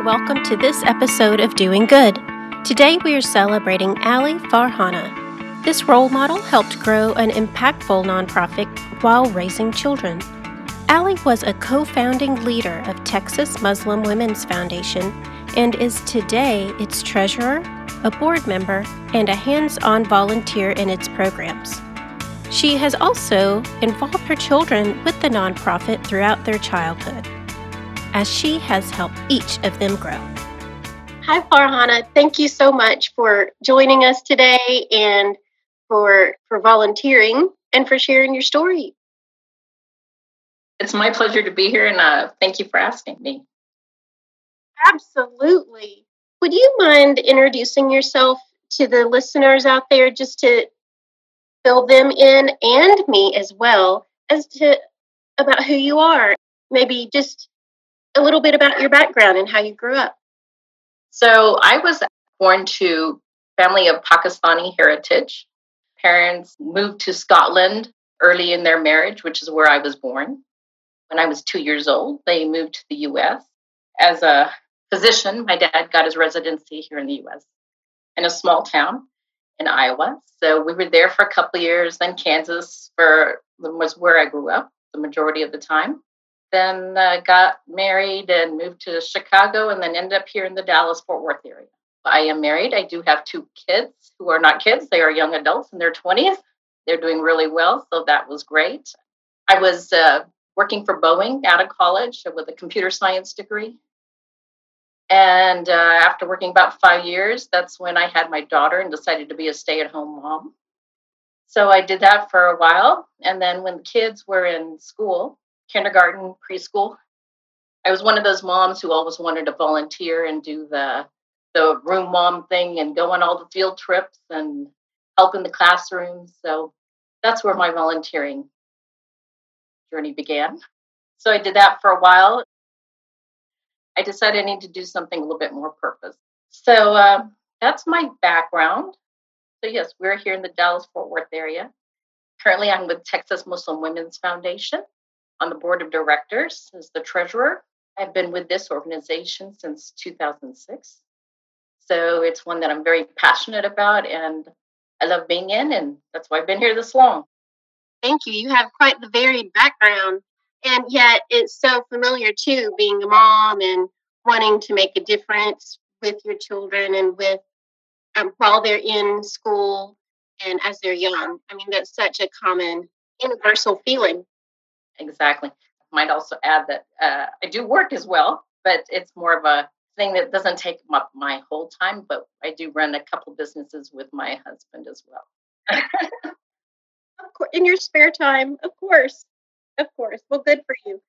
and welcome to this episode of Doing Good. Today we are celebrating Ali Farhana. This role model helped grow an impactful nonprofit while raising children. Ali was a co-founding leader of Texas Muslim Women's Foundation and is today its treasurer, a board member, and a hands-on volunteer in its programs. She has also involved her children with the nonprofit throughout their childhood, as she has helped each of them grow. Hi, Farhana. Thank you so much for joining us today and for volunteering and for sharing your story. It's my pleasure to be here, and thank you for asking me. Absolutely. Would you mind introducing yourself to the listeners out there just to fill them in, and me as well, as to about who you are? Maybe just a little bit about your background and how you grew up. So I was born to a family of Pakistani heritage. Parents moved to Scotland early in their marriage, which is where I was born. When I was 2 years old, they moved to the U.S. As a physician, my dad got his residency here in the U.S. in a small town in Iowa. So we were there for a couple of years, then Kansas was where I grew up the majority of the time. Then got married and moved to Chicago and then ended up here in the Dallas/Fort Worth area. I am married. I do have two kids who are not kids. They are young adults in their 20s. They're doing really well, so that was great. I was working for Boeing out of college with a computer science degree. And after working about 5 years, that's when I had my daughter and decided to be a stay-at-home mom. So I did that for a while. And then when the kids were in school, kindergarten, preschool, I was one of those moms who always wanted to volunteer and do the room mom thing and go on all the field trips and help in the classrooms. So that's where my volunteering journey began. So I did that for a while. I decided I need to do something a little bit more purpose. So that's my background. So yes, we're here in the Dallas/Fort Worth area. Currently, I'm with Texas Muslim Women's Foundation on the board of directors as the treasurer. I've been with this organization since 2006. So it's one that I'm very passionate about and I love being in, and that's why I've been here this long. Thank you. You have quite the varied background. And yet it's so familiar, too, being a mom and wanting to make a difference with your children and with while they're in school and as they're young. I mean, that's such a common universal feeling. Exactly. I might also add that I do work as well, but it's more of a thing that doesn't take up my whole time, but I do run a couple businesses with my husband as well. Of course, in your spare time, of course. Of course. Well, good for you.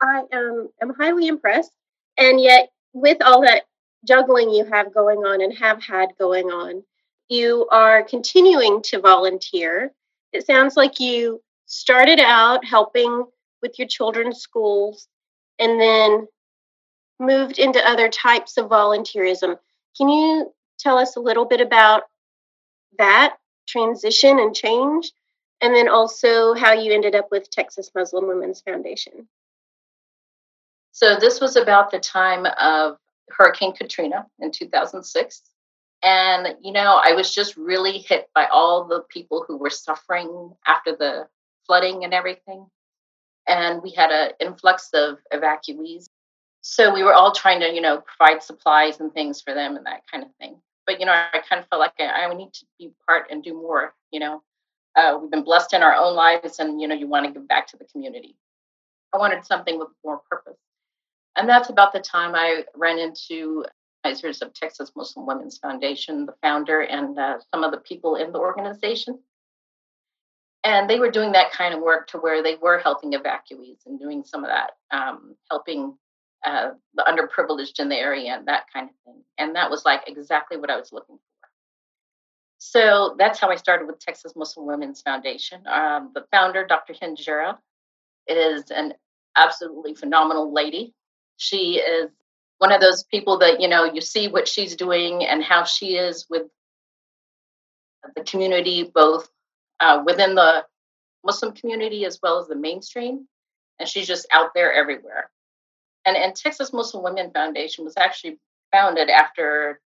I am highly impressed. And yet, with all that juggling you have going on and have had going on, you are continuing to volunteer. It sounds like you started out helping with your children's schools and then moved into other types of volunteerism. Can you tell us a little bit about that transition and change? And then also how you ended up with Texas Muslim Women's Foundation. So this was about the time of Hurricane Katrina in 2006. And, you know, I was just really hit by all the people who were suffering after the flooding and everything. And we had an influx of evacuees. So we were all trying to, you know, provide supplies and things for them and that kind of thing. But, you know, I kind of felt like I need to be part and do more, you know. We've been blessed in our own lives, and, you know, you want to give back to the community. I wanted something with more purpose. And that's about the time I ran into advisors of Texas Muslim Women's Foundation, the founder, and some of the people in the organization. And they were doing that kind of work to where they were helping evacuees and doing some of that, helping the underprivileged in the area and that kind of thing. And that was like exactly what I was looking for. So that's how I started with Texas Muslim Women's Foundation. The founder, Dr. Hinchera, is an absolutely phenomenal lady. She is one of those people that, you know, you see what she's doing and how she is with the community, both within the Muslim community as well as the mainstream. And she's just out there everywhere. And Texas Muslim Women's Foundation was actually founded after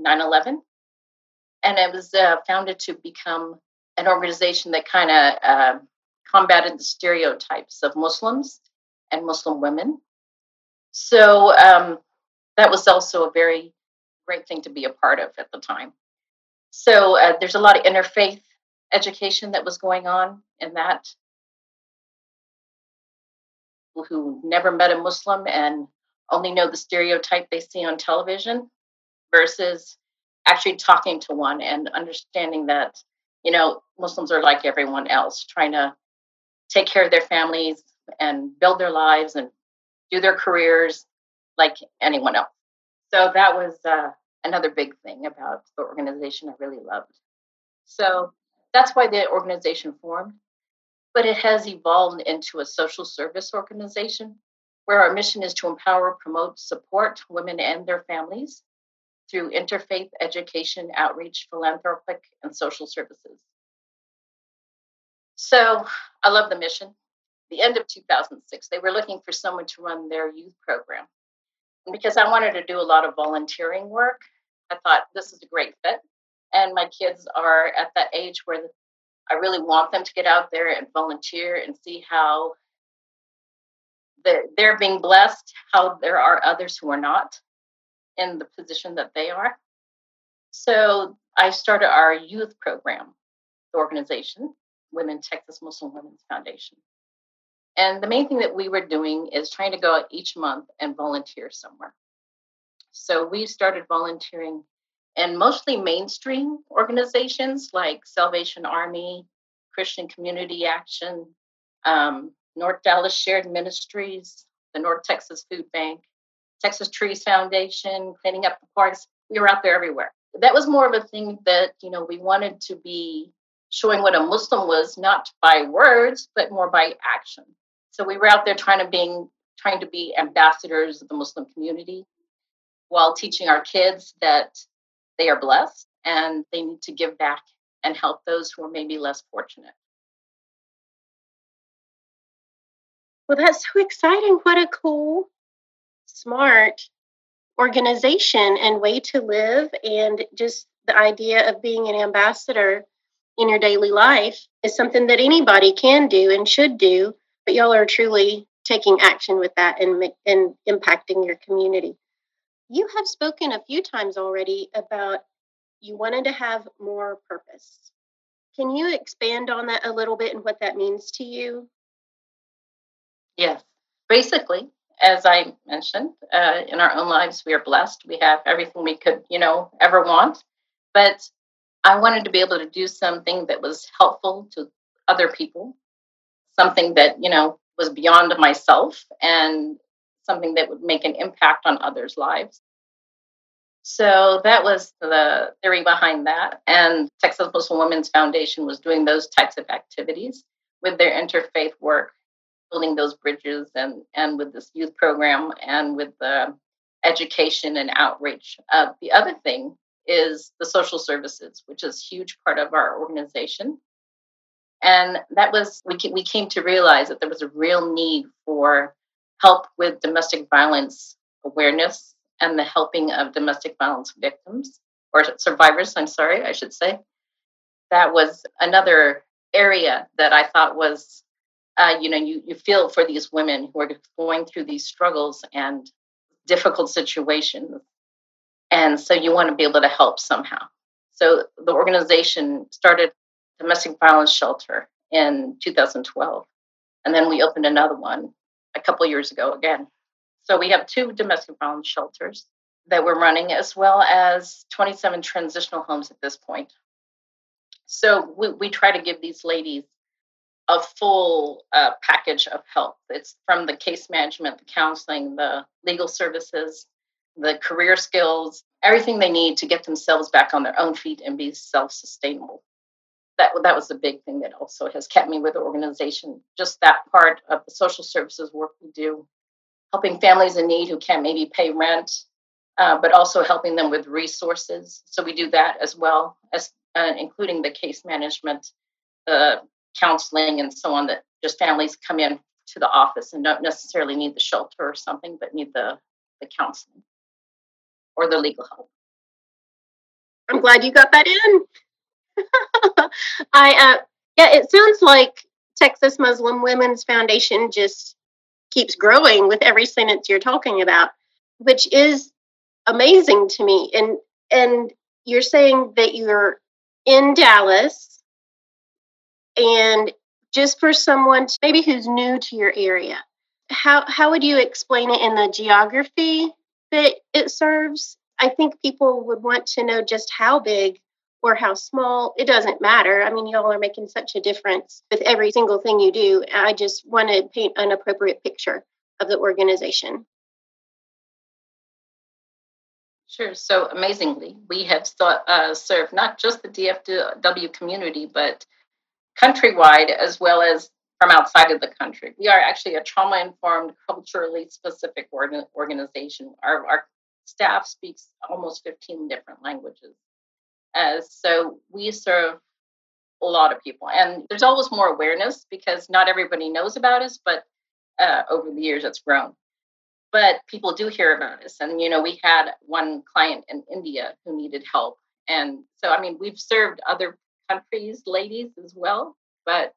9/11. And it was founded to become an organization that kind of combated the stereotypes of Muslims and Muslim women. So that was also a very great thing to be a part of at the time. So there's a lot of interfaith education that was going on in that. People who never met a Muslim and only know the stereotype they see on television versus actually talking to one and understanding that, you know, Muslims are like everyone else, trying to take care of their families and build their lives and do their careers like anyone else. So that was another big thing about the organization I really loved. So that's why the organization formed. But it has evolved into a social service organization where our mission is to empower, promote, support women and their families through interfaith education, outreach, philanthropic, and social services. So I love the mission. The end of 2006, they were looking for someone to run their youth program. And because I wanted to do a lot of volunteering work, I thought this is a great fit. And my kids are at that age where I really want them to get out there and volunteer and see how they're being blessed, how there are others who are not in the position that they are. So I started our youth program, the organization, Texas Muslim Women's Foundation. And the main thing that we were doing is trying to go out each month and volunteer somewhere. So we started volunteering in mostly mainstream organizations like Salvation Army, Christian Community Action, North Dallas Shared Ministries, the North Texas Food Bank, Texas Trees Foundation, cleaning up the parks. We were out there everywhere. That was more of a thing that, you know, we wanted to be showing what a Muslim was, not by words, but more by action. So we were out there trying to be ambassadors of the Muslim community while teaching our kids that they are blessed and they need to give back and help those who are maybe less fortunate. Well, that's so exciting. What a cool, smart organization and way to live, and just the idea of being an ambassador in your daily life is something that anybody can do and should do, but y'all are truly taking action with that and impacting your community. You have spoken a few times already about you wanted to have more purpose. Can you expand on that a little bit and what that means to you? Yes. Basically, as I mentioned, in our own lives, we are blessed. We have everything we could, ever want. But I wanted to be able to do something that was helpful to other people, something that, was beyond myself and something that would make an impact on others' lives. So that was the theory behind that. And Texas Muslim Women's Foundation was doing those types of activities with their interfaith work, building those bridges and with this youth program and with the education and outreach. The other thing is the social services, which is a huge part of our organization. And that was, we came to realize that there was a real need for help with domestic violence awareness and the helping of domestic violence victims, or survivors, I should say. That was another area that I thought was, you feel for these women who are going through these struggles and difficult situations. And so you want to be able to help somehow. So the organization started domestic violence shelter in 2012. And then we opened another one a couple years ago again. So we have 2 domestic violence shelters that we're running, as well as 27 transitional homes at this point. So we try to give these ladies a full package of help. It's from the case management, the counseling, the legal services, the career skills, everything they need to get themselves back on their own feet and be self-sustainable. That was the big thing that also has kept me with the organization, just that part of the social services work we do, helping families in need who can't maybe pay rent, but also helping them with resources. So we do that as well, as including the case management, the counseling, and so on, that just families come in to the office and don't necessarily need the shelter or something, but need the counseling or the legal help. I'm glad you got that in. Yeah, it sounds like Texas Muslim Women's Foundation just keeps growing with every sentence you're talking about, which is amazing to me. And you're saying that you're in Dallas, and just for someone maybe who's new to your area, how would you explain it in the geography that it serves? I think people would want to know just how big or how small. It doesn't matter. I mean, y'all are making such a difference with every single thing you do. I just want to paint an appropriate picture of the organization. Sure. So amazingly, we have served not just the DFW community, but countrywide, as well as from outside of the country. We are actually a trauma-informed, culturally specific organization. Our staff speaks almost 15 different languages. So we serve a lot of people. And there's always more awareness because not everybody knows about us, but over the years it's grown. But people do hear about us. And, you know, we had one client in India who needed help. And so, I mean, we've served other countries, ladies as well, but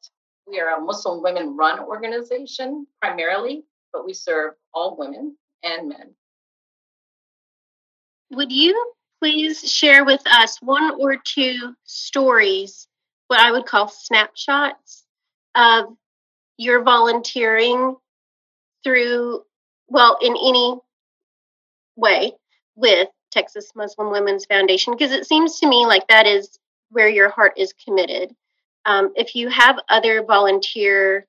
we are a Muslim women-run organization primarily, but we serve all women and men. Would you please share with us one or two stories, what I would call snapshots of your volunteering through, well, in any way with Texas Muslim Women's Foundation? Because it seems to me like that is where your heart is committed. If you have other volunteer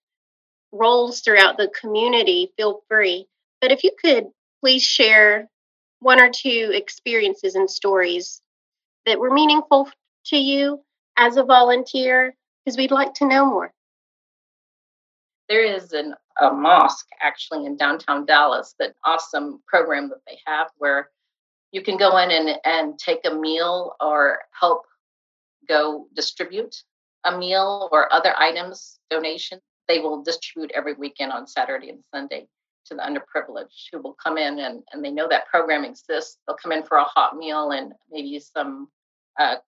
roles throughout the community, feel free. But if you could please share one or two experiences and stories that were meaningful to you as a volunteer, because we'd like to know more. There is a mosque actually in downtown Dallas, that awesome program that they have where you can go in and take a meal or help go distribute a meal or other items, donations. They will distribute every weekend on Saturday and Sunday to the underprivileged who will come in and they know that program exists. They'll come in for a hot meal and maybe some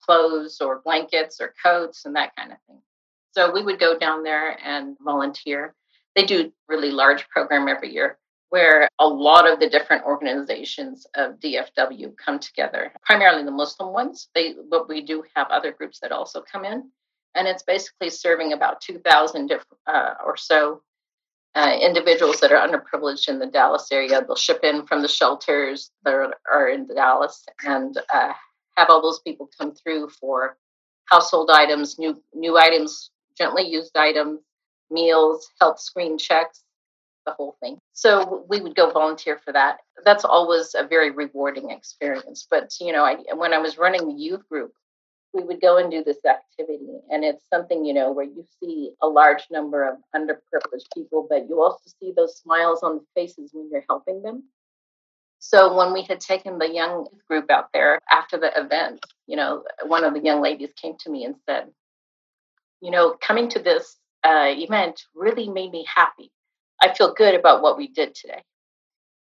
clothes or blankets or coats and that kind of thing. So we would go down there and volunteer. They do a really large program every year where a lot of the different organizations of DFW come together, primarily the Muslim ones, but we do have other groups that also come in. And it's basically serving about 2,000 or so individuals that are underprivileged in the Dallas area. They'll ship in from the shelters that are in Dallas and have all those people come through for household items, new items, gently used items, meals, health screen checks, the whole thing. So we would go volunteer for that. That's always a very rewarding experience. But, you know, when I was running the youth group, we would go and do this activity. And it's something, you know, where you see a large number of underprivileged people, but you also see those smiles on the faces when you're helping them. So when we had taken the young group out there after the event, you know, one of the young ladies came to me and said, you know, coming to this event really made me happy. I feel good about what we did today.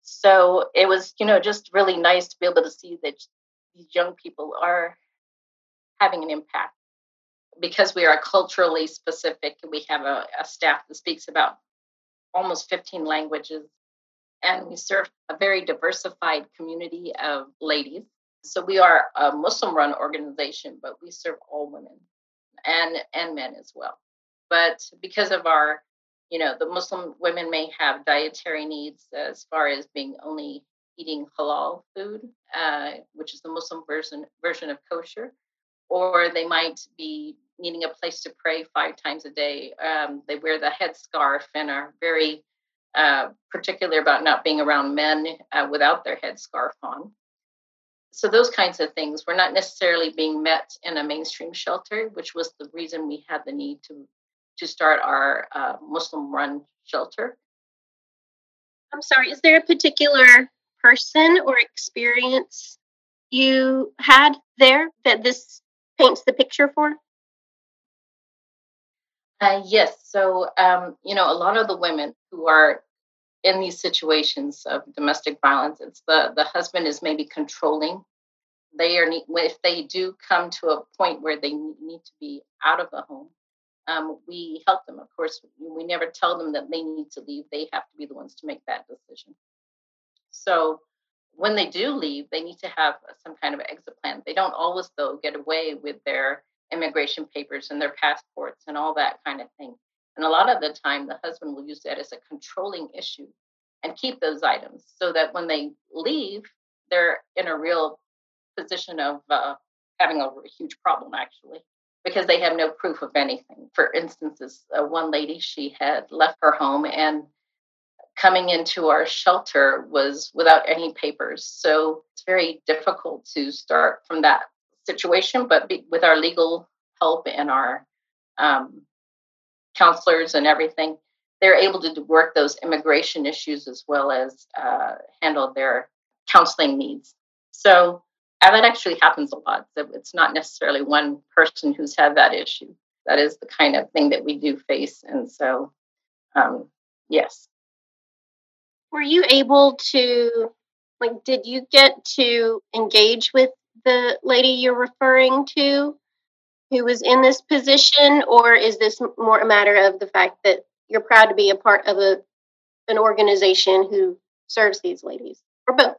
So it was, you know, just really nice to be able to see that these young people are having an impact because we are culturally specific. We have a staff that speaks about almost 15 languages, and we serve a very diversified community of ladies. So we are a Muslim-run organization, but we serve all women and men as well. But because of our, you know, the Muslim women may have dietary needs as far as being only eating halal food, which is the Muslim version of kosher. Or they might be needing a place to pray 5 times a day. They wear the headscarf and are very particular about not being around men without their headscarf on. So those kinds of things were not necessarily being met in a mainstream shelter, which was the reason we had the need to start our Muslim-run shelter. I'm sorry, is there a particular person or experience you had there that this paints the picture for? Yes. So, a lot of the women who are in these situations of domestic violence, it's the husband is maybe controlling. If they do come to a point where they need to be out of the home, we help them. Of course, we never tell them that they need to leave. They have to be the ones to make that decision. So when they do leave, they need to have some kind of exit plan. They don't always, though, get away with their immigration papers and their passports and all that kind of thing. And a lot of the time, the husband will use that as a controlling issue and keep those items so that when they leave, they're in a real position of having a huge problem, actually, because they have no proof of anything. For instance, this one lady, she had left her home and coming into our shelter was without any papers. So it's very difficult to start from that situation, but with our legal help and our counselors and everything, they're able to work those immigration issues as well as handle their counseling needs. So that actually happens a lot. It's not necessarily one person who's had that issue. That is the kind of thing that we do face. And so, yes. Were you able to, did you get to engage with the lady you're referring to who was in this position, or is this more a matter of the fact that you're proud to be a part of an organization who serves these ladies, or both?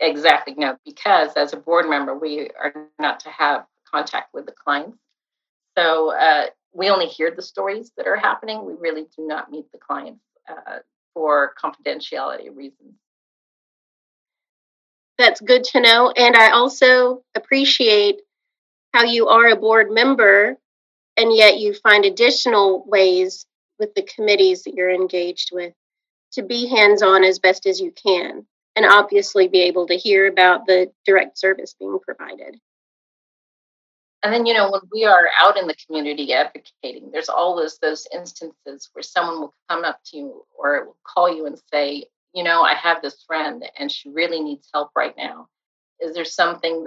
Exactly. No, because as a board member, we are not to have contact with the clients. So we only hear the stories that are happening. We really do not meet the clients for confidentiality reasons. That's good to know. And I also appreciate how you are a board member, and yet you find additional ways with the committees that you're engaged with to be hands-on as best as you can, and obviously be able to hear about the direct service being provided. And then, when we are out in the community advocating, there's always those instances where someone will come up to you or will call you and say, I have this friend and she really needs help right now. Is there something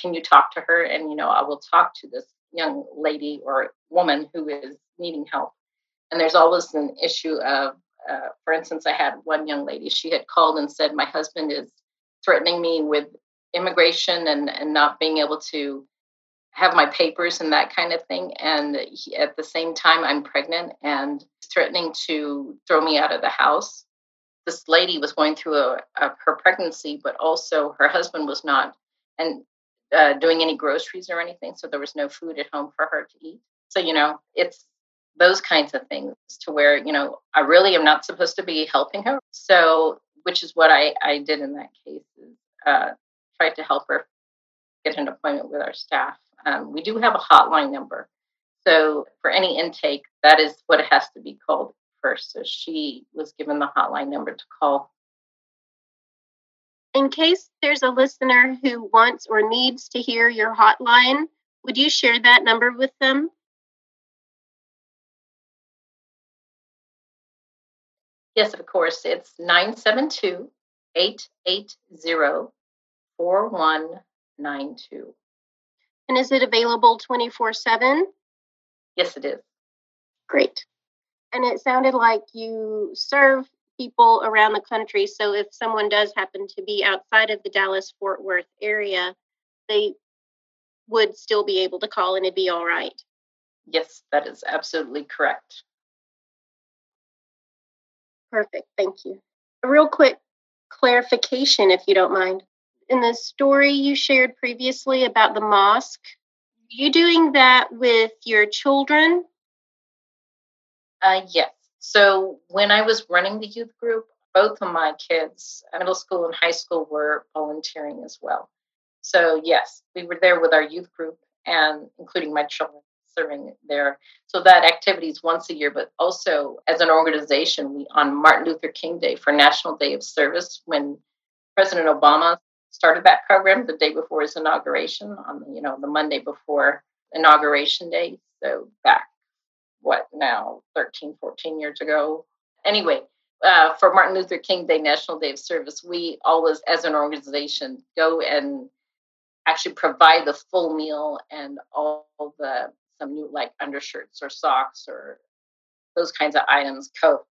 can you talk to her? And, I will talk to this young lady or woman who is needing help. And there's always an issue of, for instance, I had one young lady, she had called and said, my husband is threatening me with immigration and not being able to have my papers and that kind of thing. And at the same time, I'm pregnant and threatening to throw me out of the house. This lady was going through her pregnancy, but also her husband was not doing any groceries or anything. So there was no food at home for her to eat. So, it's those kinds of things to where, I really am not supposed to be helping her. So, which is what I did in that case, tried to help her get an appointment with our staff. We do have a hotline number. So for any intake, that is what it has to be called. So she was given the hotline number to call. In case there's a listener who wants or needs to hear your hotline, would you share that number with them? Yes, of course. It's 972-880-4192. And is it available 24/7? Yes, it is. Great. And it sounded like you serve people around the country. So if someone does happen to be outside of the Dallas-Fort Worth area, they would still be able to call and it'd be all right. Yes, that is absolutely correct. Perfect. Thank you. A real quick clarification, if you don't mind. In the story you shared previously about the mosque, are you doing that with your children? Yes. So when I was running the youth group, both of my kids, middle school and high school, were volunteering as well. So yes, we were there with our youth group and including my children serving there. So that activity is once a year, but also as an organization, we on Martin Luther King Day for National Day of Service, when President Obama started that program the day before his inauguration on, the Monday before Inauguration Day. So back 13, 14 years ago. Anyway, for Martin Luther King Day, National Day of Service, we always, as an organization, go and actually provide the full meal and all the some new like undershirts or socks or those kinds of items, coats,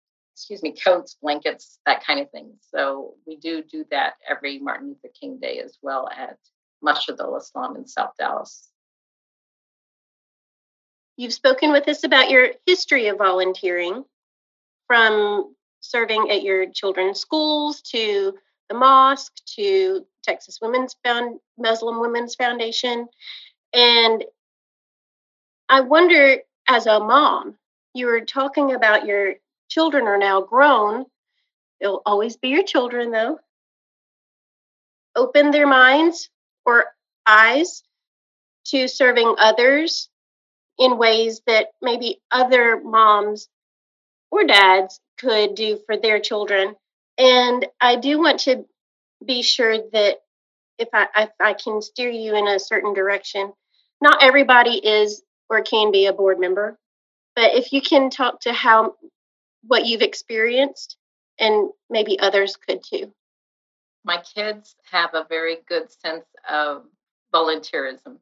blankets, that kind of thing. So we do that every Martin Luther King Day as well at Masjid al Islam in South Dallas. You've spoken with us about your history of volunteering, from serving at your children's schools to the mosque to Texas Muslim Women's Foundation. And I wonder, as a mom, you were talking about your children are now grown. They'll always be your children, though. Open their minds or eyes to serving others in ways that maybe other moms or dads could do for their children. And I do want to be sure that if I can steer you in a certain direction, not everybody is or can be a board member, but if you can talk to what you've experienced, and maybe others could too. My kids have a very good sense of volunteerism.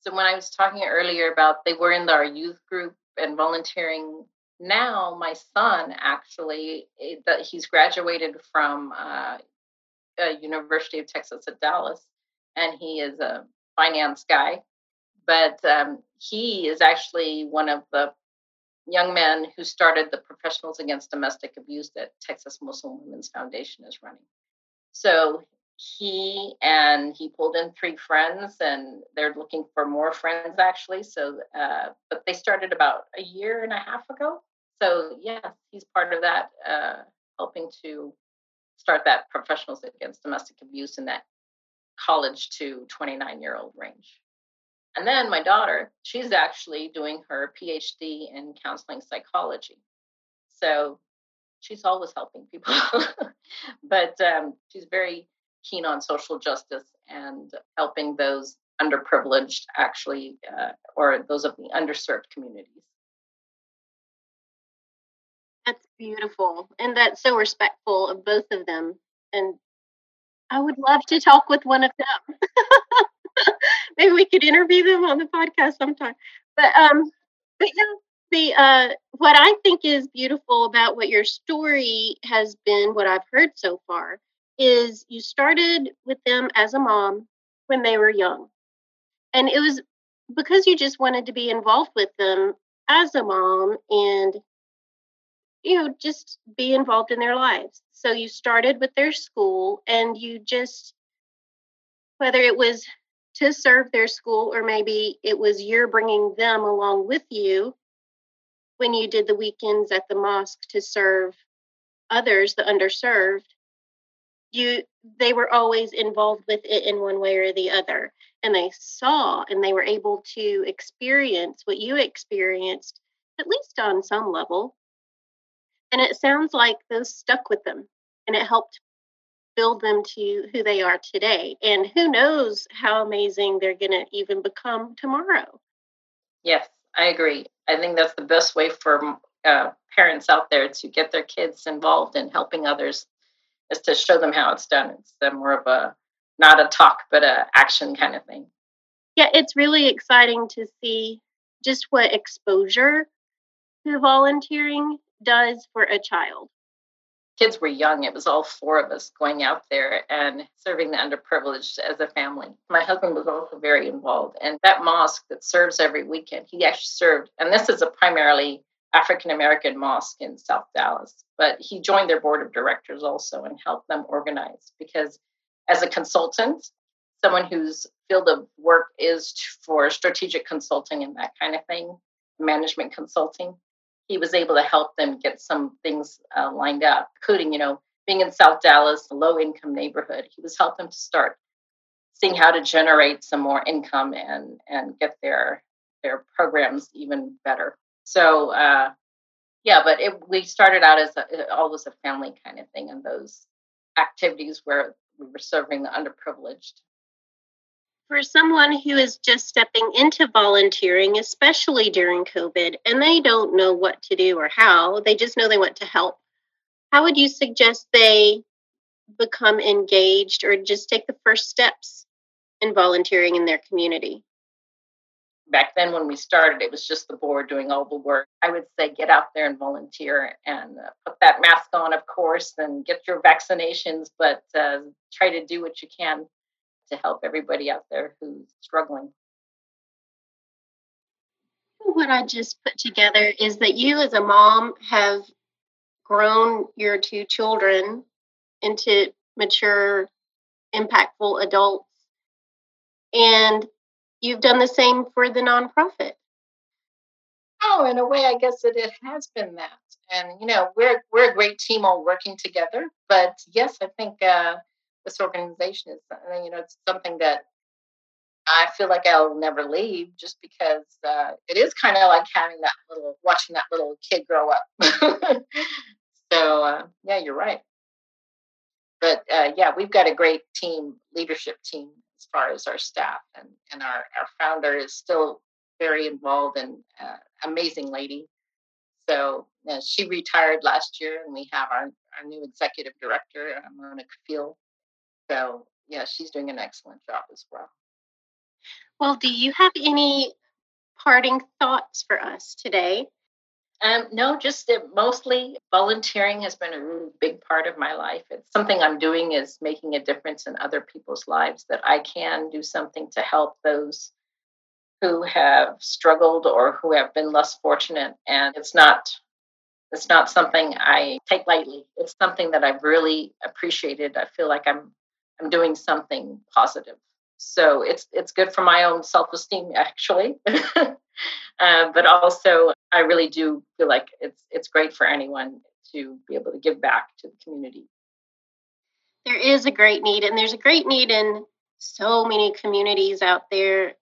So when I was talking earlier about they were in our youth group and volunteering, now my son actually, he's graduated from University of Texas at Dallas, and he is a finance guy, but he is actually one of the young men who started the Professionals Against Domestic Abuse that Texas Muslim Women's Foundation is running. So he pulled in 3 friends, and they're looking for more friends actually. So, but they started about a year and a half ago. So yeah, he's part of that, helping to start that Professionals Against Domestic Abuse in that college to 29-year-old range. And then my daughter, she's actually doing her PhD in counseling psychology. So she's always helping people, but she's very keen on social justice and helping those underprivileged actually, or those of the underserved communities. That's beautiful. And that's so respectful of both of them. And I would love to talk with one of them. Maybe we could interview them on the podcast sometime. But yeah, what I think is beautiful about what your story has been, what I've heard so far, is you started with them as a mom when they were young. And it was because you just wanted to be involved with them as a mom and, just be involved in their lives. So you started with their school, and you just, whether it was to serve their school, or maybe it was you're bringing them along with you when you did the weekends at the mosque to serve others, the underserved, they were always involved with it in one way or the other. And they saw, and they were able to experience what you experienced, at least on some level. And it sounds like those stuck with them, and it helped build them to who they are today. And who knows how amazing they're going to even become tomorrow. Yes, I agree. I think that's the best way for parents out there to get their kids involved in helping others, is to show them how it's done. It's more of a, not a talk, but a action kind of thing. Yeah, it's really exciting to see just what exposure to volunteering does for a child. Kids were young. It was all 4 of us going out there and serving the underprivileged as a family. My husband was also very involved. And that mosque that serves every weekend, he actually served. And this is a primarily African-American mosque in South Dallas. But he joined their board of directors also and helped them organize. Because as a consultant, someone whose field of work is for strategic consulting and that kind of thing, management consulting, he was able to help them get some things lined up, including, being in South Dallas, a low-income neighborhood. He was helping them to start seeing how to generate some more income and get their programs even better. So, we started out as always a family kind of thing, and those activities where we were serving the underprivileged. For someone who is just stepping into volunteering, especially during COVID, and they don't know what to do or how, they just know they want to help, how would you suggest they become engaged or just take the first steps in volunteering in their community? back then when we started, it was just the board doing all the work. I would say get out there and volunteer and put that mask on, of course, and get your vaccinations, but try to do what you can to help everybody out there who's struggling. What I just put together is that you as a mom have grown your two children into mature, impactful adults. And you've done the same for the nonprofit. Oh, in a way, I guess that it has been that. And, you know, we're a great team all working together. But yes, I think this organization is, you know, it's something that I feel like I'll never leave, just because it is kind of like having that little, watching that little kid grow up. So, yeah, you're right. But, yeah, we've got a great team, leadership team, as far as our staff, and our founder is still very involved and amazing lady. So you know, she retired last year, and we have our new executive director, Monica Kapil. So yeah, she's doing an excellent job as well. Well, do you have any parting thoughts for us today? No, just that mostly volunteering has been a really big part of my life. It's something I'm doing is making a difference in other people's lives, that I can do something to help those who have struggled or who have been less fortunate. And it's not something I take lightly. It's something that I've really appreciated. I feel like I'm doing something positive. So it's good for my own self-esteem, actually. But also, I really do feel like it's great for anyone to be able to give back to the community. There is a great need, and there's a great need in so many communities out there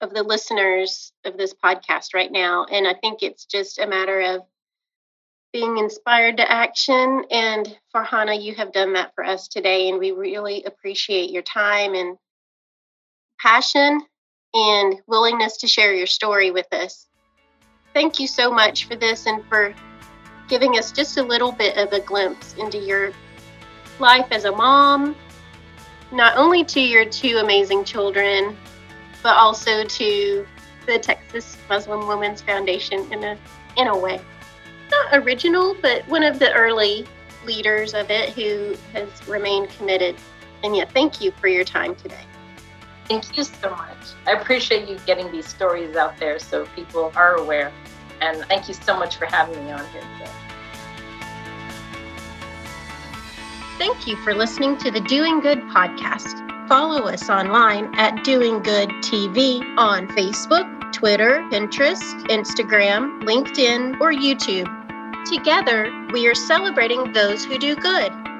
of the listeners of this podcast right now. And I think it's just a matter of being inspired to action. And Farhana, you have done that for us today, and we really appreciate your time and passion and willingness to share your story with us. Thank you so much for this and for giving us just a little bit of a glimpse into your life as a mom, not only to your two amazing children, but also to the Texas Muslim Women's Foundation in a way. Not original, but one of the early leaders of it who has remained committed. And yeah, thank you for your time today. Thank you so much. I appreciate you getting these stories out there so people are aware. And thank you so much for having me on here today. Thank you for listening to the Doing Good podcast. Follow us online at Doing Good TV on Facebook, Twitter, Pinterest, Instagram, LinkedIn, or YouTube. Together, we are celebrating those who do good.